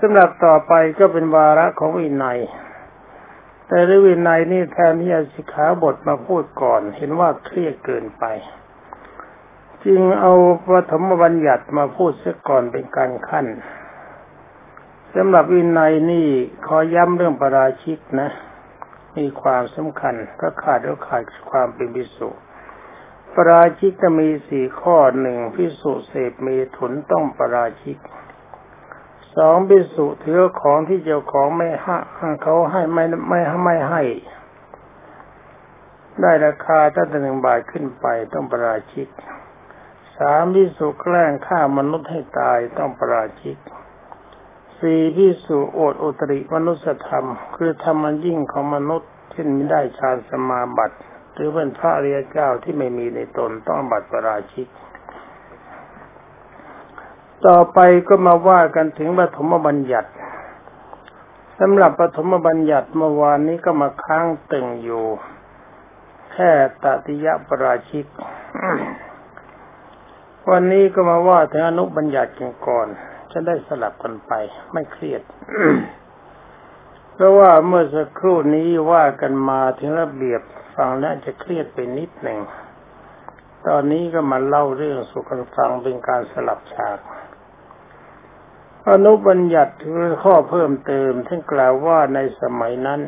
สำหรับต่อไปก็เป็นวาระของวินัยแต่เรื่องวินัยนี่แทนที่จะสิกขาบทมาพูดก่อนเห็นว่าเครียดเกินไปจึงเอาปฐมบัญญัติมาพูดเสียก่อนเป็นการขั้นสำหรับวินัยนี่ขอย้ำเรื่องปราชิกนะมีความสำคัญถ้าขาดแล้วขาดความเป็นภิกษุปราชิกจะมีสี่ข้อ 1. ภิกษุเสพเมถุนต้องปราชิก 2. ภิกษุถือของที่เจ้าของไม่ให้เขาให้ไม่ให้ได้ราคาตั้งแต่1 บาทขึ้นไปต้องปราชิก 3. ภิกษุแกล้งฆ่ามนุษย์ให้ตายต้องปราชิก 4. ภิกษุโอดอุตริมนุสธรรมคือธรรมอันยิ่งของมนุษย์เช่นมิได้ฌานสมาบัติหรือเป็นพระอริยเจ้าที่ไม่มีในตนต้องบัตรปราชิกต่อไปก็มาว่ากันถึงปฐมบัญญัติสำหรับปฐมบัญญัติเมื่อวานนี้ก็มาค้างตึงอยู่แค่ตติยปราชิก วันนี้ก็มาว่าถึงอนุบัญญัติกันก่อนจะได้สลับกันไปไม่เครียด เพราะว่าเมื่อสักครู่นี้ว่ากันมาถึงระเบียบฟังแล้วจะเครียดไปนิดหนึ่งตอนนี้ก็มาเล่าเรื่องสู่กันฟังเป็นการสลับฉากอนุบัญญัติคือข้อเพิ่มเติมที่กล่าวว่าในสมัยนั้น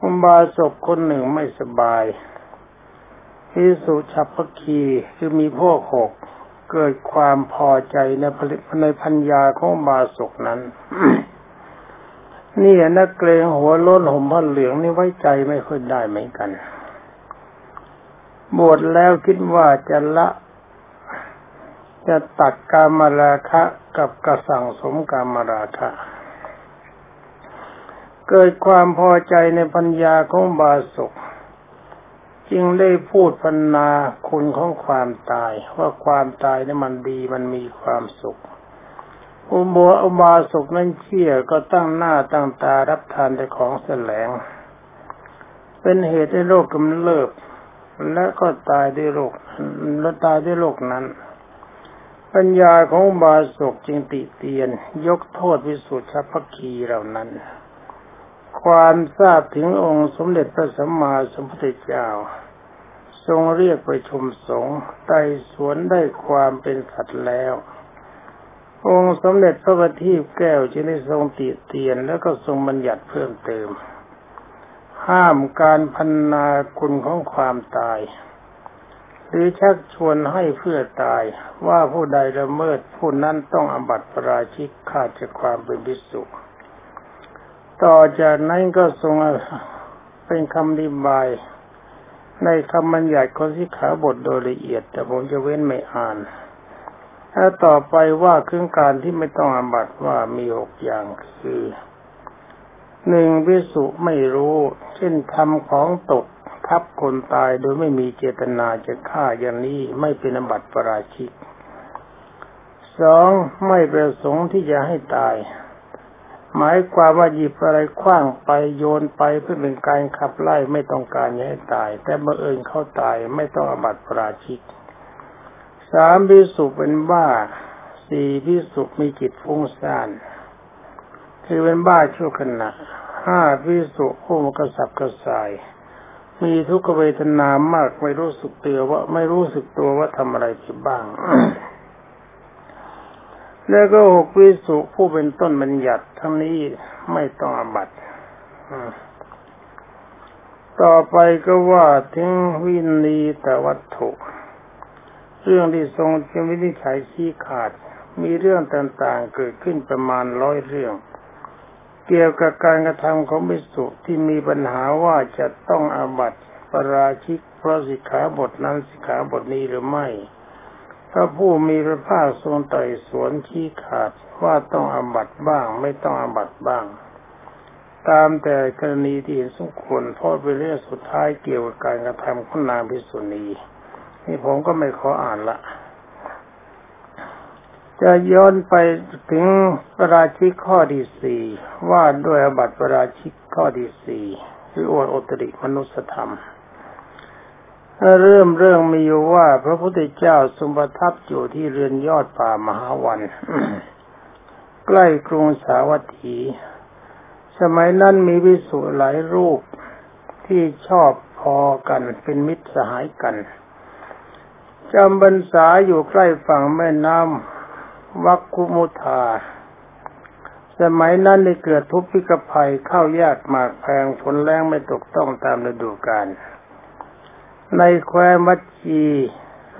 อุบาสกคนหนึ่งไม่สบายภิกษุฉัพพคีคือมีพวก6เกิดความพอใจในพัญญาของอุบาสกนั้น นี่นักเกรงหัวล้นห่มผ้าเหลืองนี่ไว้ใจไม่ค่อยได้เหมือนกันบวชแล้วคิดว่าจะตัดกามราคะกับกระสั่งสมกามราคะเกิดความพอใจในปัญญาของบาสกจึงได้พูดพรรณนาคุณของความตายว่าความตายนี่มันดีมันมีความสุขอุบาสกนั้นเชื่อก็ตั้งหน้าตั้งตารับทานแต่ของแสลงเป็นเหตุให้โรคกำเริบและก็ตายด้วยโรคนั้นปัญญาของอุบาสกจึงติเตียนยกโทษภิกษุฉัพพคีเหล่านั้นความทราบถึงองค์สมเด็จพระสัมมาสัมพุทธเจ้าทรงเรียกประชุมสงฆ์ไต่สวนได้ความเป็นสัตว์แล้วองค์สมเด็จพระบัณฑิตแก้วจึงได้ทรงติเตียนแล้วก็ทรงบัญญัติเพิ่มเติมห้ามการพรรณนาคุณของความตายหรือชักชวนให้เพื่อตายว่าผู้ใดละเมิดผู้นั้นต้องอาบัติปราชิกขาดจากความเป็นภิกษุต่อจากนั้นก็ทรงเป็นคำอธิบายในคำบัญญัติของสิกขาบทโดยละเอียดแต่ผมจะเว้นไม่อ่านถ้าต่อไปว่าเครื่องการที่ไม่ต้องอาบัติว่ามี6อย่างคือ 1. ภิกษุไม่รู้เช่นทำของตกทับคนตายโดยไม่มีเจตนาจะฆ่าอย่างนี้ไม่เป็นอาบัติปราชิก 2. ไม่ประสงค์ที่จะให้ตายหมายความว่าหยิบอะไรขว้างไปโยนไปเพื่อเป็นการขับไล่ไม่ต้องการให้ตายแต่บังเอิญเขาตายไม่ต้องอาบัติปราชิก 3. ภิกษุเป็นบ้า 4. ภิกษุมีจิตฟุ้งซ่านคือเป็นบ้าชั่วขณะ 5. ภิกษุผู้กระสับกระส่ายมีทุกขเวทนามากไม่รู้สึกตัวว่าทำอะไรผิดบ้าง แล้วก็ 6. ภิกษุผู้เป็นต้นบัญญัติทั้งนี้ไม่ต้องอาบัติต่อไปก็ว่าถึงวินีตวัตถุเรื่องที่ทรงจึงวินิจฉัยชี้ขาดมีเรื่องต่างๆเกิดขึ้นประมาณ100 เรื่องเกี่ยวกับการกระทำของภิกษุที่มีปัญหาว่าจะต้องอาบัติปราชิกเพราะสิกขาบทนั้นสิกขาบทนี้หรือไม่พระผู้มีพระภาคทรงไต่สวนชี้ขาดว่าต้องอาบัติบ้างไม่ต้องอาบัติบ้างตามแต่กรณีที่เห็นสมควรเพราะเป็นเรื่องสุดท้ายเกี่ยวกับการกระทำของนางภิกษุณีนี่ผมก็ไม่ขออ่านละจะย้อนไปถึงปราชิกข้อที่4ว่าด้วยอาบัติปราชิกข้อที่4คืออวดอุตริมนุสธรรมเรื่องมีอยู่ว่าพระพุทธเจ้าทรงประทับอยู่ที่เรือนยอดป่ามหาวัน ใกล้กรุงสาวัตถีสมัยนั้นมีภิกษุหลายรูปที่ชอบพอกันเป็นมิตรสหายกันจำพรรษาอยู่ใกล้ฝั่งแม่น้ำวัคคุมุธาสมัยนั้นได้เกิดทุพพิกภัยข้าวยากหมากแพงฝนแรงไม่ตกต้องตามฤดูกาลในแคว้นมัจจี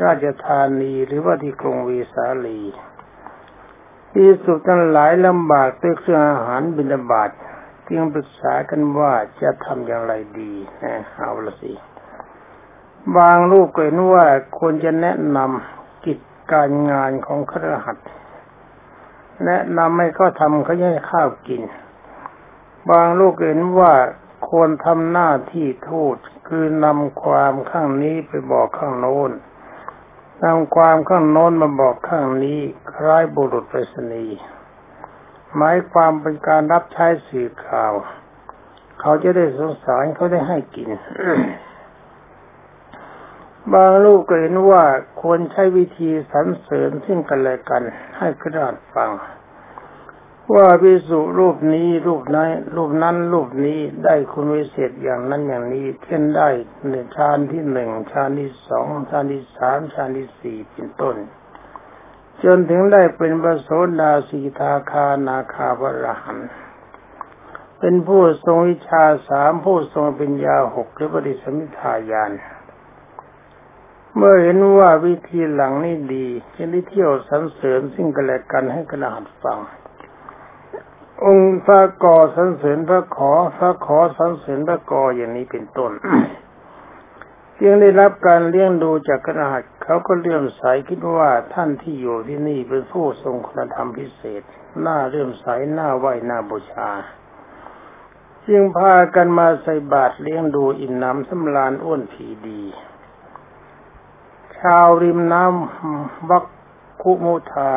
ราชธานีหรือว่าที่กรุงเวสาลีภิกษุทั้งหลายลำบากด้วยเครื่องอาหารบิณฑบาตจึงปรึกษากันว่าจะทำอย่างไรดีนะเอาละสิบางรูปก็เห็นว่าควรจะแนะนำกิจการงานของคฤหัสถ์แนะนำให้เขาทำเขาให้ข้าวกินบางรูปเห็นว่าควรทำหน้าที่ทูตคือนำความข้างนี้ไปบอกข้างโน้นนำความข้างโน้นมาบอกข้างนี้คล้ายบุรุษไปรษณีย์หมายความเป็นการรับใช้สื่อข่าวเขาจะได้สงสารเขาได้ให้กิน บางรูปก็เห็นว่าควรใช้วิธีสรรเสริญซึ่งกันและกันให้คฤหัสถ์ฟังว่าภิกษุรูปนี้รูปนั้นรูปนี้ได้คุณวิเศษอย่างนั้นอย่างนี้เช่นได้ในฌานที่1ฌานที่2ฌานที่3ฌานที่4เป็นต้นจนถึงได้เป็นพระโสดาสีทาคานาคาพระอรหันต์เป็นผู้ทรงวิชา3ผู้ทรงปัญญา6หรือปฏิสัมภิทาญาณเมื่อเห็นว่าวิธีหลังนี้ดีจึงได้เที่ยวสรรเสริญซึ่งกันและกันให้คฤหัสถ์ฟังองค์พระกอสรรเสริญพระขอสรรเสริญพระกออย่างนี้เป็นต้น จึงได้รับการเลี้ยงดูจากคฤหัสถ์เขาก็เลื่อมใสคิดว่าท่านที่อยู่ที่นี่เป็นผู้ทรงคุณธรรมพิเศษน่าเลื่อมใสน่าไหว้น่าบูชาจึงพากันมาใส่บาตรเลี้ยงดูอิ่มน้ำสำราญอ้วนผีดีชาวริมน้ำวัคคุมุธา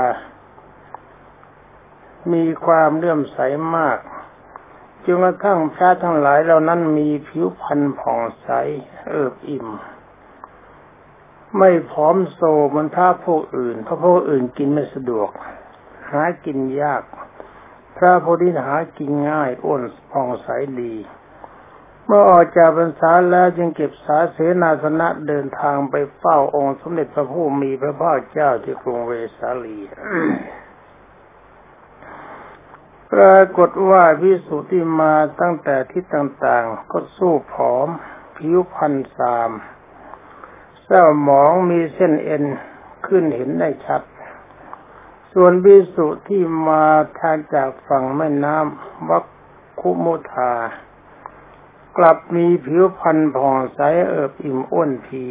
มีความเลื่อมใสมากจนกระทั่งพระทั้งหลายเหล่านั้นมีผิวพรรณผ่องใสเอิบอิ่มไม่ผอมโซเหมือนพระพวกอื่นเพราะพวกอื่นกินไม่สะดวกหากินยากพระโพธิหากินง่ายอ้วนผ่องใสดีเมื่อออกจากพรรษาแล้วจึงเก็บสาเสนาสนะเดินทางไปเฝ้าองค์สมเด็จพระผู้มีพระภาคเจ้าที่กรุงเวสาลี ปรากฏว่าภิกษุที่มาตั้งแต่ทิศต่างๆก็สู้ผอมผิวพรรณสามเศร้าหมองมีเส้นเอ็นขึ้นเห็นได้ชัดส่วนภิกษุที่มาทางจากฝั่งแม่น้ำวัคคุมุธากลับมีผิวพรรณผ่องใสเอิบอิ่มอ้วนพี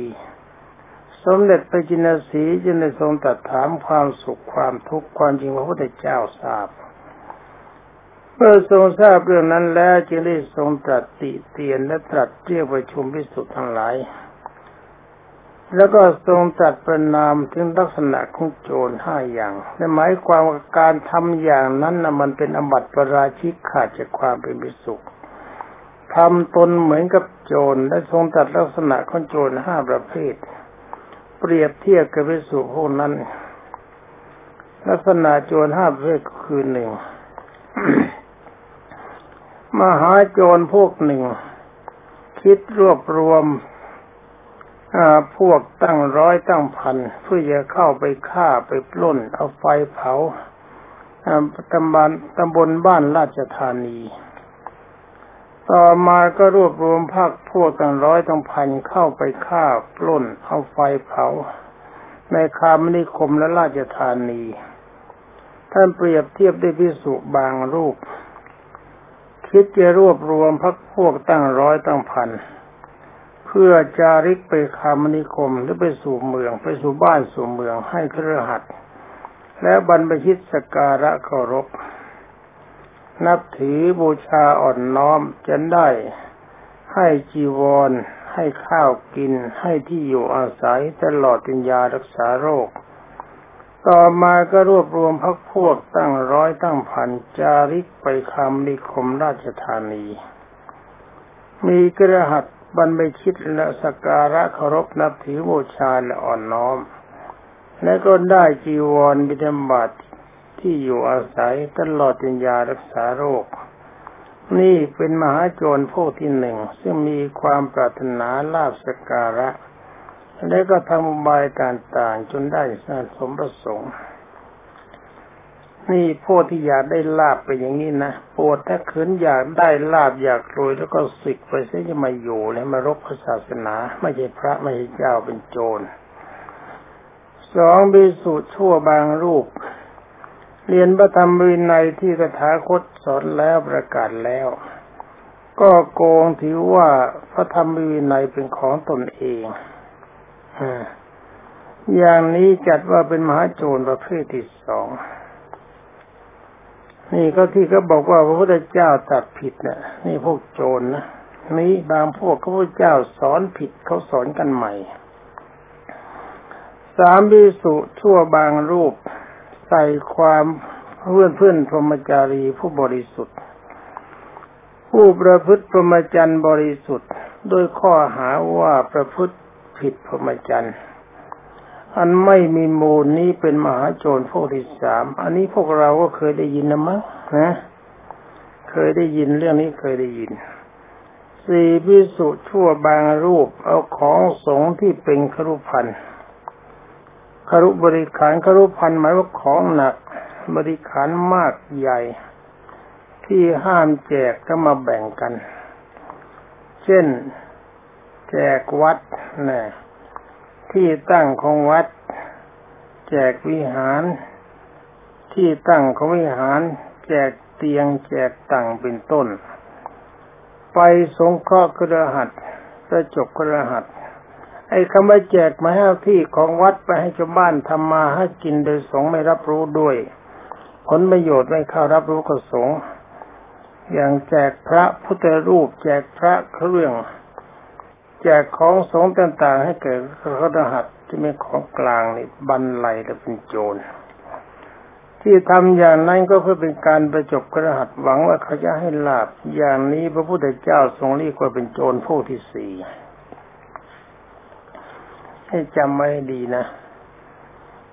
สมเด็จพระจินสีจึงได้ทรงตรัสถามความสุขความทุกข์ความจริงพระพุทธเจ้าทราบเมื่อทรงทราบเรื่องนั้นแล้วจึงได้ทรงตรัสติเตียนและตรัสเรียกประชุมภิกษุทั้งหลายแล้วก็ทรงตรัสประณามถึงลักษณะของโจร5อย่างในหมายความว่าการทำอย่างนั้นน่ะมันเป็นอบัติปราชิกขาดจากความเป็นภิกษุทำตนเหมือนกับโจรและทรงตัดลักษณะของโจร5ประเภทเปรียบเทียบกับภิกษุพวกนั้นลักษณะโจร5ประเภทคือ 1 มหาโจรพวกหนึ่งคิดรวบรวมพวกตั้งร้อยตั้งพันเพื่อจะเข้าไปฆ่าไปปล้นเอาไฟเผาตำบลบ้านราชธานีต่อมาก็รวบรวมพรรคพวกตั้งร้อยตั้งพันเข้าไปฆ่าปล้นเอาไฟเผาในคามนิคมและราชธานีท่านเปรียบเทียบได้ภิกษุบางรูปคิดจะรวบรวมพรรคพวกตั้งร้อยตั้งพันเพื่อจาริกไปคามนิคมหรือไปสู่เมืองไปสู่บ้านสู่เมืองให้คฤหัสถ์และบรรพชิตสักการะเคารพนับถือบูชาอ่อนน้อมจะได้ให้จีวรให้ข้าวกินให้ที่อยู่อาศัยตลอดถึงยารักษาโรคต่อมาก็รวบรวมพรรคพวกตั้งร้อยตั้งพันจาริกไปคำนิคมราชธานีมีคฤหัสถ์บรรพชิตและสักการะเคารพนับถือบูชาและอ่อนน้อมและก็ได้จีวรบิณฑบาต ที่อยู่อาศัยตลอดจนยารักษาโรคนี่เป็นมหาโจรพวกที่หนึ่งซึ่งมีความปรารถนาลาภสักการะและก็ทำอุบายต่างๆจนได้สมประสงค์นี่พวกที่อยากได้ลาภเป็นอย่างนี้นะโปรดถ้าขืนอยากได้ลาภอยากรวยแล้วก็สึกไปซะจะมาอยู่และมารบพระศาสนาไม่ใช่พระไม่ใช่เจ้าเป็นโจรสองภิกษุชั่วบางรูปเรียนพระธรรมวินัยที่ตถาคตสอนแล้วประกาศแล้วก็โกงถือว่าพระธรรมวินัยเป็นของตนเองอย่างนี้จัดว่าเป็นมหาโจรประเภทที่สองนี่ก็ที่เขาบอกว่าพระพุทธเจ้าตรัสผิดนะนี่พวกโจร นะนี่บางพวกพระพุทธเจ้าสอนผิดเขาสอนกันใหม่สามภิกษุชั่วบางรูปใส่ความเพื่อนพรหมจารีผู้บริสุทธิ์ผู้ประพฤติพรหมจรรย์บริสุทธิ์โดยข้อหาว่าประพฤติผิดพรหมจรรย์อันไม่มีมูลนี้เป็นมหาโจรพวกที่สามอันนี้พวกเราก็เคยได้ยินนะมั้งนะเคยได้ยินเรื่องนี้เคยได้ยินสี่ภิกษุชั่วบางรูปเอาของสงฆ์ที่เป็นครุภัณฑ์ครุบริขารครุภัณฑ์หมายว่าของหนักบริขารมากใหญ่ที่ห้ามแจกก็มาแบ่งกันเช่นแจกวัดนะที่ตั้งของวัดแจกวิหารที่ตั้งของวิหารแจกเตียงแจกต่างเป็นต้นไปสงเคราะห์คฤหัสถ์กระจกคฤหัสถ์ไอ้คำว่าแจกมาให้ที่ของวัดไปให้ชาวบ้านทำมาให้กินโดยสงฆ์ไม่รับรู้ด้วยผลประโยชน์ไม่เข้ารับรู้กับสงฆ์อย่างแจกพระพุทธรูปแจกพระเครื่องแจกของสงฆ์ต่างๆให้แก่คฤหัสถ์ที่เป็นของกลางนี่บันไลและเป็นโจรที่ทำอย่างนั้นก็เพื่อเป็นการประจบคฤหัสถ์หวังว่าเขาจะให้ลาภอย่างนี้พระพุทธเจ้าทรงเรียกว่าเป็นโจรพวกที่สี่ให้จำไว้ดีนะ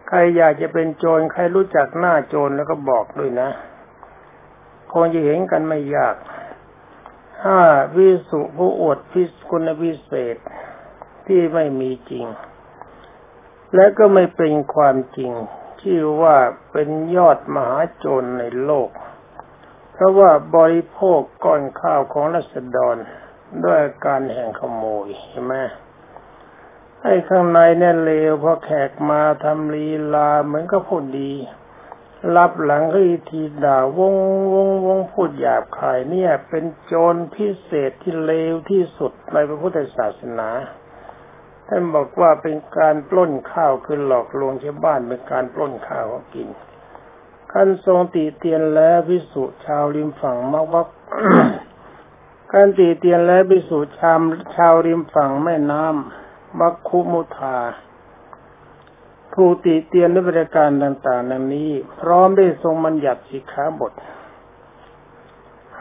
ใครอยากจะเป็นโจรใครรู้จักหน้าโจรแล้วก็บอกด้วยนะคงจะเห็นกันไม่ยากห้าภิกษุผู้อวดภิกษุคุณวิเศษที่ไม่มีจริงและก็ไม่เป็นความจริงชื่อว่าเป็นยอดมหาโจรในโลกเพราะว่าบริโภคก้อนข้าวของราษฎรด้วยการแห่งขโมยใช่ไหมไอ้ข้างในเนี่ยเลวพอแขกมาทำลีลาเหมือนก็พูดดีรับหลังก็อีทีด่าวงพูดหยาบคายเนี่ยเป็นโจรพิเศษที่เลวที่สุดในพระพุทธศาสนาท่านบอกว่าเป็นการปล้นข้าวคือหลอกลวงชาวบ้านเป็นการปล้นข้าวเขากินขั้นทรงติเตียนและภิกษุชาวริมฝั่งมักวัก ขั้นติเตียนและภิกษุชาวริมฝั่งแม่น้ำมัคคุมุทาผู้ติเตียนด้วยประการต่างๆดังนี้พร้อมได้ทรงบัญญัติสิกขาบท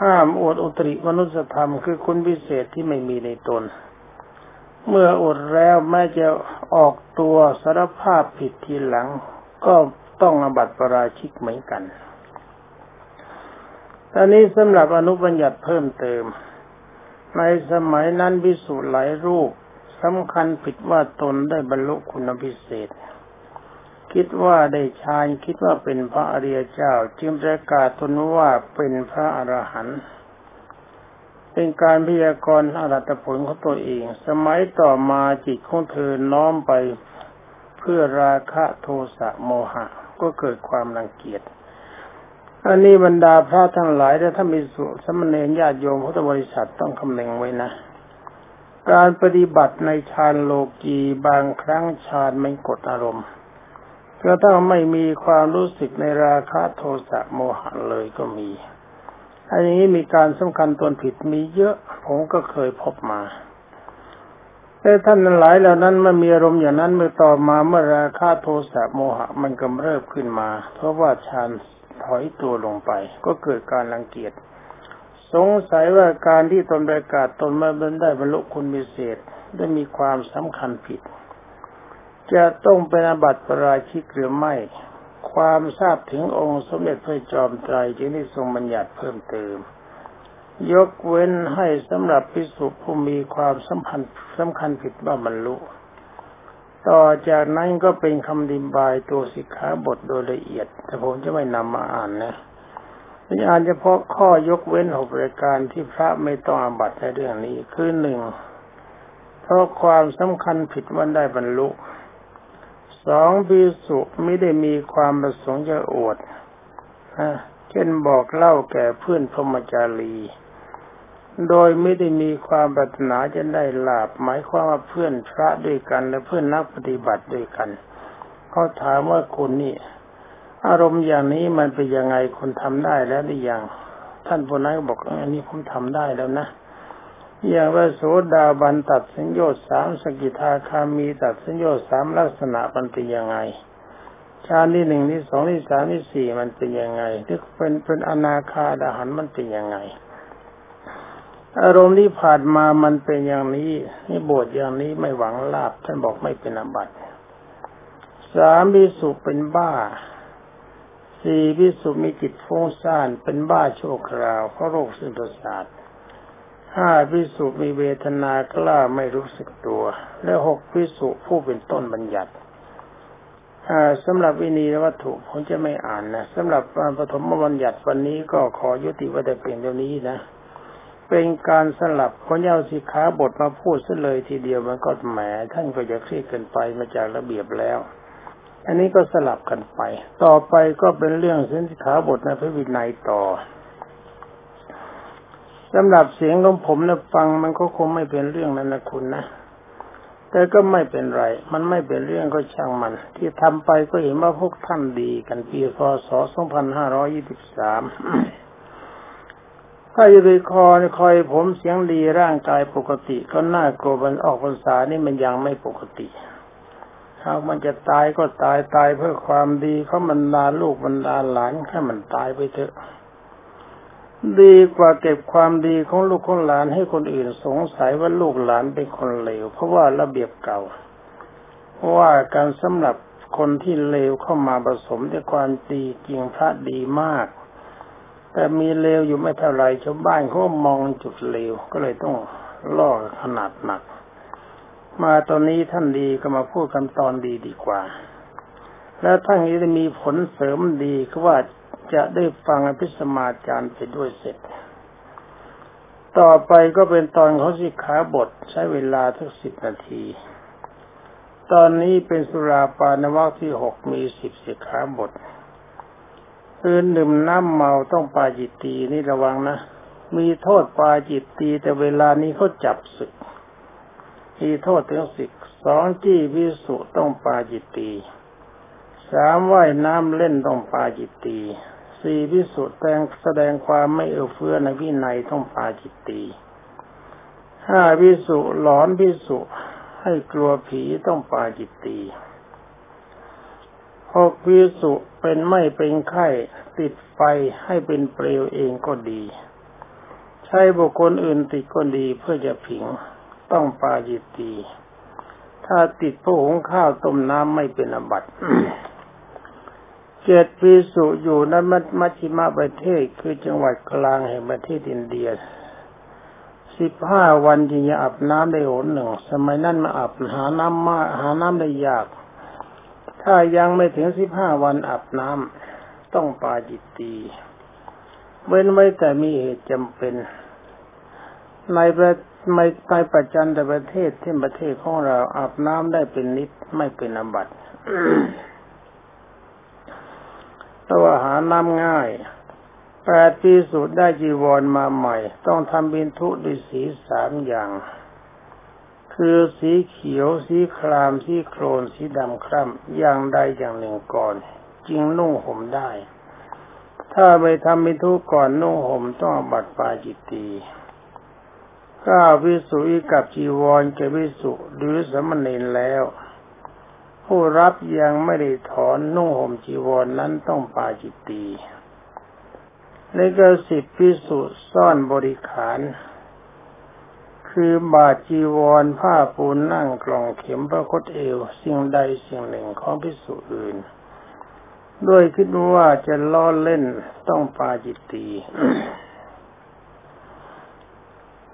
ห้ามอวดอุตริมนุสธรรมคือคุณวิเศษที่ไม่มีในตนเมื่ออดแล้วแม้จะออกตัวสารภาพผิดทีหลังก็ต้องอาบัติปาราชิกเหมือนกันตอนนี้สำหรับอนุบัญญัติเพิ่มเติมในสมัยนั้นภิกษุหลายรูปสำคัญผิดว่าตนได้บรรลุคุณพิเศษคิดว่าได้ฌานคิดว่าเป็นพระอริยเจ้าจึงประกาศตนว่าเป็นพระอรหันต์เป็นการพยากรณ์อรหัตผลของตัวเองสมัยต่อมาจิตของเธอน้อมไปเพื่อราคะโทสะโมหะก็เกิดความรังเกียจอันนี้บรรดาพระทั้งหลายและท่านภิกษุสามเณรญาติโยมพุทธบริษัทต้องคำนึงไว้นะการปฏิบัติในฌานโลกีบางครั้งฌานไม่กดอารมณ์ก็ถ้าไม่มีความรู้สึกในราคะโทสะโมหะเลยก็มีอันนี้มีการสำคัญตนผิดมีเยอะผมก็เคยพบมาแต่ท่านหลายเหล่านั้นมันมีอารมณ์อย่างนั้นเมื่อต่อมาเมื่อราคะโทสะโมหะมันกำเริบขึ้นมาเพราะว่าฌานถอยตัวลงไปก็เกิดการรังเกียจสงสัยว่าการที่ตนประกาศตนมาได้บรรลุคุณวิเศษได้มีความสำคัญผิดจะต้องเป็นอาบัติปาราชิกหรือไม่ ความทราบถึงองค์สมเด็จพระจอมไตรจึงได้ทรงบัญญัติเพิ่มเติมยกเว้นให้สำหรับภิกษุผู้มีความสำคัญผิดว่าบรรลุต่อจากนั้นก็เป็นคำอธิบายตัวสิกขาบทโดยละเอียดแต่ผมจะไม่นำมาอ่านนะผมอ่านเฉพาะข้อยกเว้น6ประการที่พระไม่ต้องอาบัติในเรื่องนี้คือ1เพราะความสำคัญผิดว่าได้บรรลุ2ภิกษุไม่ได้มีความประสงค์จะอวดเช่นบอกเล่าแก่เพื่อนพรหมจารีโดยไม่ได้มีความปรารถนาจะได้ลาภหมายความว่าเพื่อนพระด้วยกันและเพื่อนนักปฏิบัติด้วยกันเขาถามว่าคุณนี่อารมณ์อย่างนี้มันเป็นยังไงคุณทำได้แล้วหรือยังท่านผู้นั้นบอกอันนี้ผมทำได้แล้วนะอย่างพระโสดาบันตัดสัญโยชน์3สกิทาคามีตัดสัญโยชน์3ลักษณะมันเป็นยังไงฌานที่1ที่2ที่3ที่4มันเป็นยังไงถึงเป็นอนาคาอรหันต์มันเป็นยังไงอารมณ์ที่ผ่านมามันเป็นอย่างนี้นี่บวชอย่างนี้ไม่หวังลาภท่านบอกไม่เป็นอาบัติ3ภิกษุเป็นบ้า4ภิกษุมีจิตฟุ้งซ่านเป็นบ้าชั่วคราวเพราะโรคซึมประสาท5ภิกษุมีเวทนากล้าไม่รู้สึกตัวและ6ภิกษุผู้เป็นต้นบัญญัติสำหรับวินีและวัตถุผมจะไม่อ่านนะสำหรับปฐมบัญญัติวันนี้ก็ขอยุติไว้แต่เพียงเท่านี้นะเป็นการสลับคนเอาสิกขาบทมาพูดซะเลยทีเดียวมันก็แหมท่านก็จะเครียดเกินไปมาจากระเบียบแล้วอันนี้ก็สลับกันไปต่อไปก็เป็นเรื่องสิกขาบทในพระวินัยต่อสำหรับเสียงของผมนะฟังมันก็คงไม่เป็นเรื่องนั้นนะคุณนะแต่ก็ไม่เป็นไรมันไม่เป็นเรื่องก็ช่างมันที่ทำไปก็เห็นว่าพวกท่านดีกันปีพ.ศ. 2523ถ้าอยู่ในคอยผมเสียงดีร่างกายปกติก็น่ากลัวมันออกพรรษานี่มันยังไม่ปกติหากมันจะตายก็ตายเพื่อความดีเขาบรรดาลูกบรรดาหลานให้มันตายไปเถอะดีกว่าเก็บความดีของลูกของหลานให้คนอื่นสงสัยว่าลูกหลานเป็นคนเลวเพราะว่าระเบียบเก่าว่าการสำหรับคนที่เลวเข้ามาผสมด้วยความดีจริงพระดีมากแต่มีเลวอยู่ไม่เท่าไรชาวบ้านเขามองจุดเลวก็เลยต้องล่อขนาดหนักมาตอนนี้ท่านดีก็มาพูดกันตอนดีดีกว่าแล้วท่านนี้จะมีผลเสริมดีก็ว่าจะได้ฟังอภิสมาจารย์ไปด้วยเสร็จต่อไปก็เป็นตอนของสิกขาบทใช้เวลาทั้ง10นาทีตอนนี้เป็นสุราปานวรรคที่6มี10สิกขาบทคือดื่มน้ำเมาต้องปาจิตตีนี่ระวังนะมีโทษปาจิตตีแต่เวลานี้เขาจับศึกมีโทษถึงศึก2จี้วิสุต้องปาจิตตี3ว่ายน้ำเล่นต้องปาจิตตี4วิสุแสดงความไม่เอื้อเฟื้อในวินัยต้องปาจิตตี5วิสุหลอนวิสุให้กลัวผีต้องปาจิตตี6ภิกษุเป็นไม่เป็นไข้ติดไฟให้เป็นเปลวเองก็ดีใช้บุคคลอื่นติดก็ดีเพื่อจะผิงต้องปาจิตตีถ้าติดพวกหุงข้าวต้มน้ำไม่เป็นอาบัติ 7ภิกษุอยู่ในมัชชิมประเทศคือจังหวัดกลางแห่งประเทศอินเดีย15วันจึงจะอาบน้ำได้หนหนึ่งสมัยนั้นมาอาบหาน้ำได้ยากถ้ายังไม่ถึง15วันอาบน้ำต้องปาจิตตีเว้นไว้แต่มีเหตุจำเป็นในปัจจันตประเทศที่ประเทศของเราอาบน้ำได้เป็นนิดไม่เป็นอาบัติ แต่ว่าหาน้ำง่าย8ภิกษุได้จีวรมาใหม่ต้องทำบิณฑุด้วยสี3อย่างคือสีเขียวสีครามสีโครนสีดำคร่ำอย่างใดอย่างหนึ่งก่อนจึงนุ่งห่มได้ถ้าไปทำมิถุก่อนนุ่งห่มต้องอาบัติปาจิตตีข้าวิสุอิกับจีวรแก่วิสุหรือสมณเณรแล้วผู้รับยังไม่ได้ถอนนุ่งห่มจีวร นั้นต้องปาจิตตีและก็10วิสุซ่อนบริขารคือบาทจีวรผ้าปูนนั่งกล่องเข็มพระคดเอวสิ่งใดสิ่งหนึ่งของภิกษุอื่น ด้วยคิดว่าจะล้อเล่นต้องปาจิตตี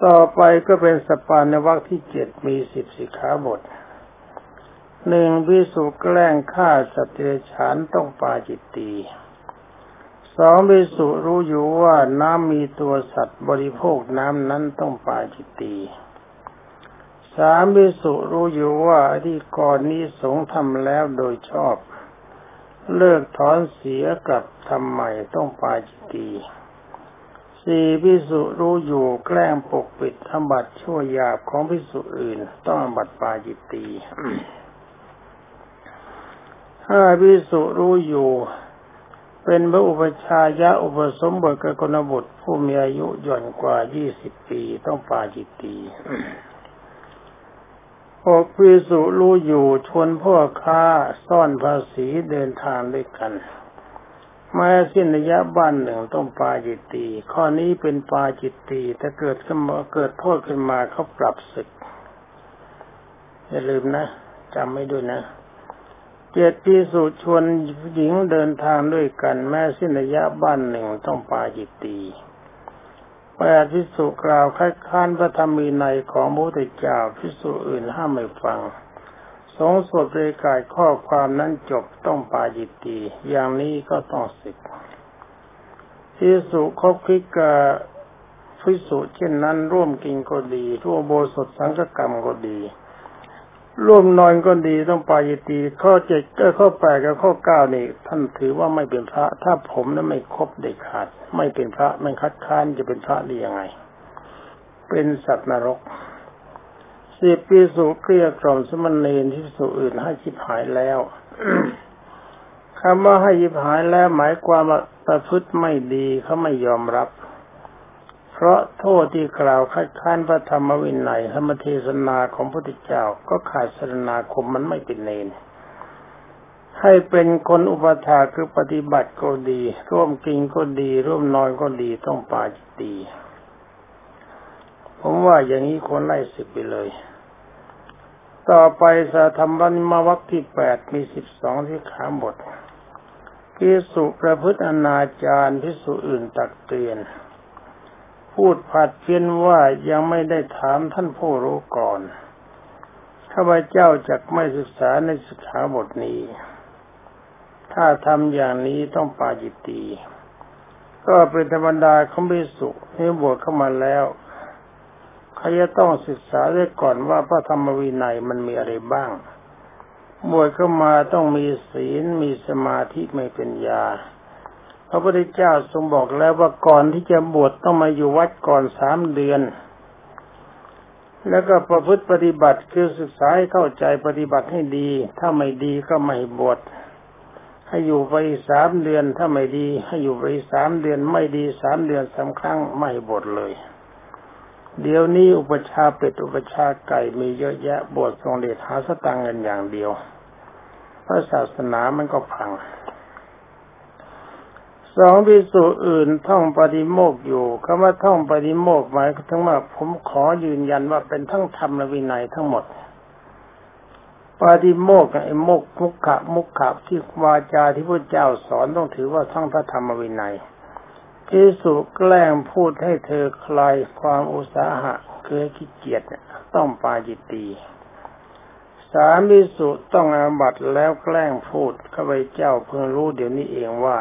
ต่อไปก็เป็นสปาในวรรคที่7มี10สิกขาบท 1. ภิกษุแกล้งฆ่าสัตว์เดรัจฉานต้องปาจิตตี 2. ภิกษุรู้อยู่ว่าน้ำมีตัวสัตว์บริโภคน้ำนั้นต้องปาจิตตี 3. ภิกษุรู้อยู่ว่าอธิกรณ์นี้สงฆ์ทำแล้วโดยชอบเลิกถอนเสียกลับทำใหม่ต้องปาจิตตีสี่ภิกษุรู้อยู่แกล้งปกปิดอาบัติชั่วหยาบของภิกษุอื่นต้องอาบัติปาจิตตีห้าภิกษุรู้อยู่เป็นพระอุปชายะอุปสมบทกนบุตรผู้มีอายุย่อนกว่า20 ปีต้องปาจิตตีหกภิกษุรู้อยู่ชวนพ่อค้าซ่อนภาษีเดินทางด้วยกันแม้สิ้นระยะบ้านหนึ่งต้องปาจิตตีข้อนี้เป็นปาจิตตีถ้าเกิดโทษขึ้นมาเขาปรับศึกอย่าลืมนะจำไม่ด้วยนะเจ็ดภิกษุชวนหญิงเดินทางด้วยกันแม้สิ้นระยะบ้านหนึ่งต้องปาจิตตีแปดภิกษุกล่าวคัดค้านพระธรรมวินัยของพระพุทธเจ้าภิกษุอื่นห้ามไม่ฟังสงฆ์สวดประกาศข้อความนั้นจบต้องปาจิตตีอย่างนี้ก็ต้องศึกภิกษุคบคิดกับภิกษุเช่นนั้นร่วมกินก็ดีร่วมโบสถสังฆกรรมก็ดีร่วมนอนก็ดีต้องปาจิตตีข้อ7กับข้อ8กับข้อ9นี่ท่านถือว่าไม่เป็นพระถ้าผมนั้นไม่คบเด็ดขาดไม่เป็นพระไม่คัดค้านจะเป็นพระได้ยังไงเป็นสัตว์นรกสิบภิกษุเกลี้ยกล่อมสมณเณรภิกษุอื่นให้ชิบหายแล้ว คำว่าให้ชิบหายแล้วหมายความว่าประพฤติไม่ดีเขาไม่ยอมรับเพราะโทษที่กล่าวคัดค้านพระธรรมวินัยธรรมเทศนาของพระพุทธเจ้าก็ขาดศาสนาคมมันไม่เป็นเณรให้เป็นคนอุปถาคือปฏิบัติก็ดีร่วมกินก็ดีร่วมนอนก็ดีต้องปาจิตตีผมว่าอย่างนี้คนไล่ศึกไปเลยต่อไปสาธรรมวรรคที่8มี12สิกขาบทภิกษุประพฤติอนาจารภิกษุอื่นตักเตือนพูดผัดเพี้ยนว่ายังไม่ได้ถามท่านผู้รู้ก่อนข้าพเจ้าจักไม่ศึกษาในสิกขาบทนี้ถ้าทำอย่างนี้ต้องปาจิตตีก็เป็นธรรมดาของภิกษุที่บวชเข้ามาแล้วเขาจะต้องศึกษาไว้ก่อนว่าพระธรรมวินัยมันมีอะไรบ้างบวชเข้ามาต้องมีศีลมีสมาธิมีปัญญาพระพุทธเจ้าทรงบอกแล้วว่าก่อนที่จะบวชต้องมาอยู่วัดก่อน3 เดือนแล้วก็ประพฤติปฏิบัติคือศึกษาให้เข้าใจปฏิบัติให้ดีถ้าไม่ดีก็ไม่บวชให้อยู่ไป3 เดือนถ้าไม่ดีให้อยู่ไป3 เดือนไม่ดี3 เดือน3 ครั้งไม่บวชเลยเดี๋ยวนี้อุปชาเป็ดอุปชาไก่มีเยอะแยะบวชทรงเดชหาสตังค์กันอย่างเดียวพระศาสนามันก็พังสองภิกษุอื่นท่องปาฏิโมกข์อยู่คำว่าท่องปาฏิโมกข์หมายถึงว่าผมขอยืนยันว่าเป็นทั้งธรรมและวินัยทั้งหมดปาฏิโมกข์ไอ้โมกข์มุขะที่วาจาที่พระเจ้าสอนต้องถือว่าทั้งพระธรรมวินัยภิกษุแกล้งพูดให้เธอคลายความอุตสาหะคือขี้เกียจต้องปาจิตตี 3. ภิกษุต้องอาบัติแล้วแกล้งพูดข้าพเจ้าเพิ่งรู้เดี๋ยวนี้เองว่า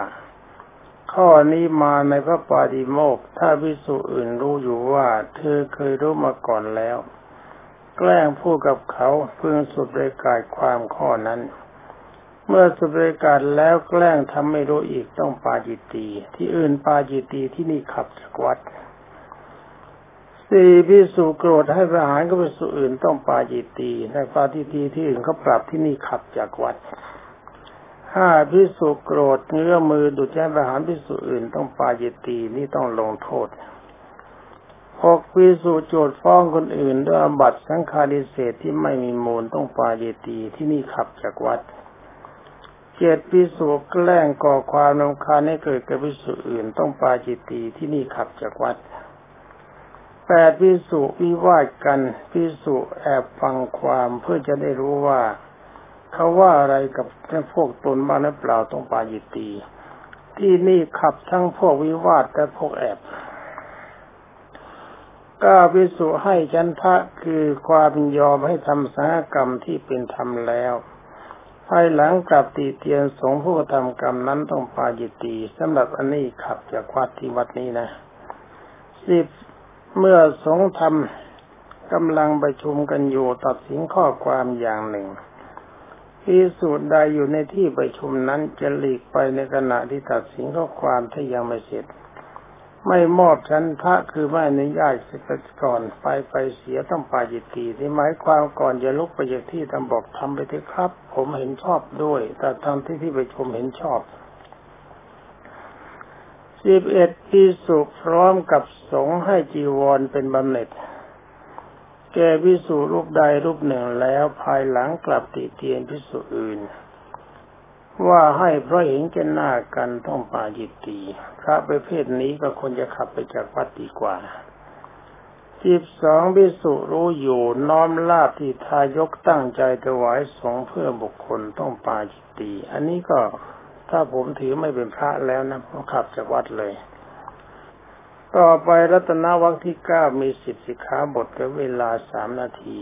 ข้อนี้มาในพระปาฏิโมกข์ถ้าภิกษุอื่นรู้อยู่ว่าเธอเคยรู้มาก่อนแล้วแกล้งพูดกับเขาเพิ่งสุดประกาศความข้อนั้นเมื่อสุดประกาศแล้วแกล้งทำไม่รู้อีกต้องปาจิตตีที่อื่นปาจิตตีที่นี่ขับจากวัด 4. ภิกษุโกรธให้ประหารกับภิกษุอื่นต้องปาจิตตีในปาจิตตีที่อื่นเขาปรับที่นี่ขับจากวัด 5. ภิกษุโกรธเงื้อมือดุจให้ประหารภิกษุอื่นต้องปาจิตตีนี่ต้องลงโทษ 6. ภิกษุโจทก์ฟ้องคนอื่นด้วยอาบัติสังฆาทิเศษที่ไม่มีมูลต้องปาจิตตีที่นี่ขับจากวัด7. ภิกษุแกล้งก่อความรำคาญให้เกิดแก่ภิกษุอื่นต้องปาจิตตีที่นี่ขับจากวัด 8. ภิกษุวิวาทกันภิกษุแอบฟังความเพื่อจะได้รู้ว่า เขาว่าอะไรกับพวกตนบ้างหรือเปล่าตรงปายิตตีที่นี่ขับทั้งพวกวิวาทและพวกแอบก็วิสุให้ฉันทะคือความยอมให้ทำสังฆกรรมที่เป็นธรรมแล้วภายหลังกลับติเตียนสงฆ์ผู้ทำกรรมนั้นต้องปายิตีสำหรับอันนี้ขับจากวัดที่วัดนี้นะสิบเมื่อสงฆ์ทำกำลังประชุมกันอยู่ตัดสินข้อความอย่างหนึ่งภิกษุใดอยู่ในที่ประชุมนั้นจะหลีกไปในขณะที่ตัดสินข้อความที่ยังไม่เสร็จไม่มอบฉันทะคือไม่อนุญาตสิกขาก่อนไปเสียต้องปาจิตตีที่หมายความก่อนจะลุกไปจากที่ทำบอกทำไปเถอะครับผมเห็นชอบด้วยแต่ทำที่ประชุมเห็นชอบ11ภิกษุพร้อมกับสงฆ์ให้จีวรเป็นบำเหน็จแก่ภิกษุรูปใดรูปหนึ่งแล้วภายหลังกลับติเตียนภิกษุอื่นว่าให้เพราะเห็นแก่หน้ากันต้องปาจิตตีพระประเภทนี้ก็ควรจะขับไปจากวัดดีกว่า12ภิกษุรู้อยู่น้อมลาภที่ทายกตั้งใจถวายสงฆ์เพื่อบุคคลต้องปาจิตตีอันนี้ก็ถ้าผมถือไม่เป็นพระแล้วนะผมขับจากวัดเลยต่อไปรัตนวรรคที่9มี10สิกขาบทกับเวลา3นาที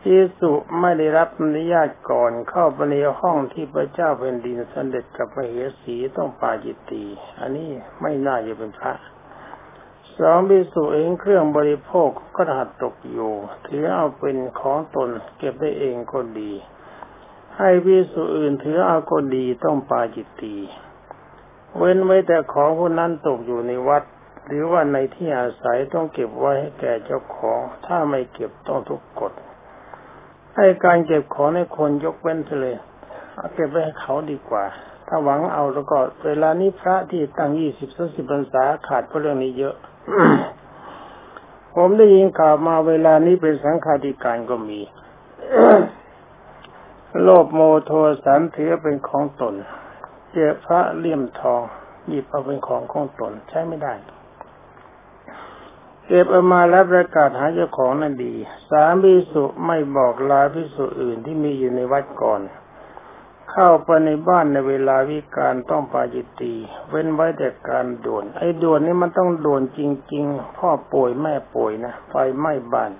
ภิกษุไม่ได้รับอนุญาตก่อนเข้าไปในห้องที่พระเจ้าแผ่นดินเสด็จกับมเหสีต้องปาจิตตีอันนี้ไม่น่าจะเป็นพระ2ภิกษุเองเครื่องบริโภคก็หัดตกอยู่ถือเอาเป็นของตนเก็บได้เองก็ดีให้ภิกษุอื่นถือเอาก็ดีต้องปาจิตตีเว้นไว้แต่ของพวกนั้นตกอยู่ในวัดหรือว่าในที่อาศัยต้องเก็บไว้ให้แก่เจ้าของถ้าไม่เก็บต้องทุกกฎให้การเก็บของให้คนยกเว้นเลยเก็บไว้ให้เขาดีกว่าถ้าหวังเอาแล้วก็เวลานี้พระที่ตั้ง20-30พรรษาขาดเพราะเรื่องนี้เยอะ ผมได้ยินข่าวมาเวลานี้เป็นสังฆาธิการก็มี โลภโมโทสันถือเป็นของตนเจอพระเลี่ยมทองหยิบเอาเป็นของของตนใช้ไม่ได้เก็บเอามาแล้วประกาศหาเจ้าของนั่นดี3ภิกษุไม่บอกลาภิกษุอื่นที่มีอยู่ในวัดก่อนเข้าไปในบ้านในเวลาวิกาลต้องปาจิตตีเว้นไว้แต่การด่วนไอ้ด่วนนี่มันต้องด่วนจริงๆพ่อป่วยแม่ป่วยนะไฟไหม้บ้าน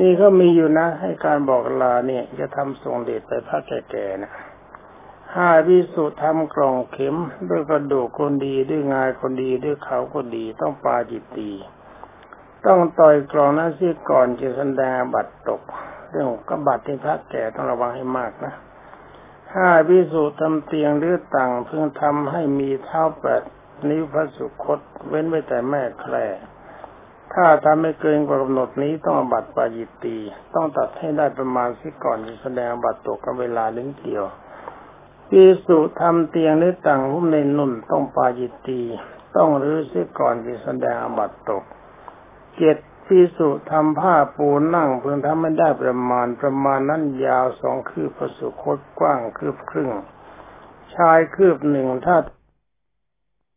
นี่ก็มีอยู่นะให้การบอกลาเนี่ยจะทำทรงเดชไปพระแก่ๆนะ5ภิกษุทำกล่องเข็มด้วยกระดูกคนดีด้วยงายคนดีด้วยเขาคนดีต้องปาจิตตีต้องต่อยกล่องนั้นเสียก่อนจะแสดงบัตรตกเรื่องก็บัตรที่พระแก่ต้องระวังให้มากนะ5ภิกษุทำเตียงหรือต่างเพิ่งทำให้มีเท้า8นิ้วพระสุคตเว้นไว้แต่แม่แคร่ถ้าทำไม่เกินกว่ากำหนดนี้ต้องบัตรปาจิตตีต้องตัดให้ได้ประมาณเสียก่อนจะแสดงบัตรตกกับเวลาเลี้ยงเกี่ยวภิกษุทำเตียงหรือต่างหุ้มในนุ่นต้องปาจิตตีต้องรื้อเสียก่อนจะแสดงอาบัติตก7ภิกษุทำผ้าปูนั่งเพิ่งทำไม่ได้ประมาณนั้นยาว2คืบพระสุคตกว้างคืบครึ่งชายคืบ1ถ้า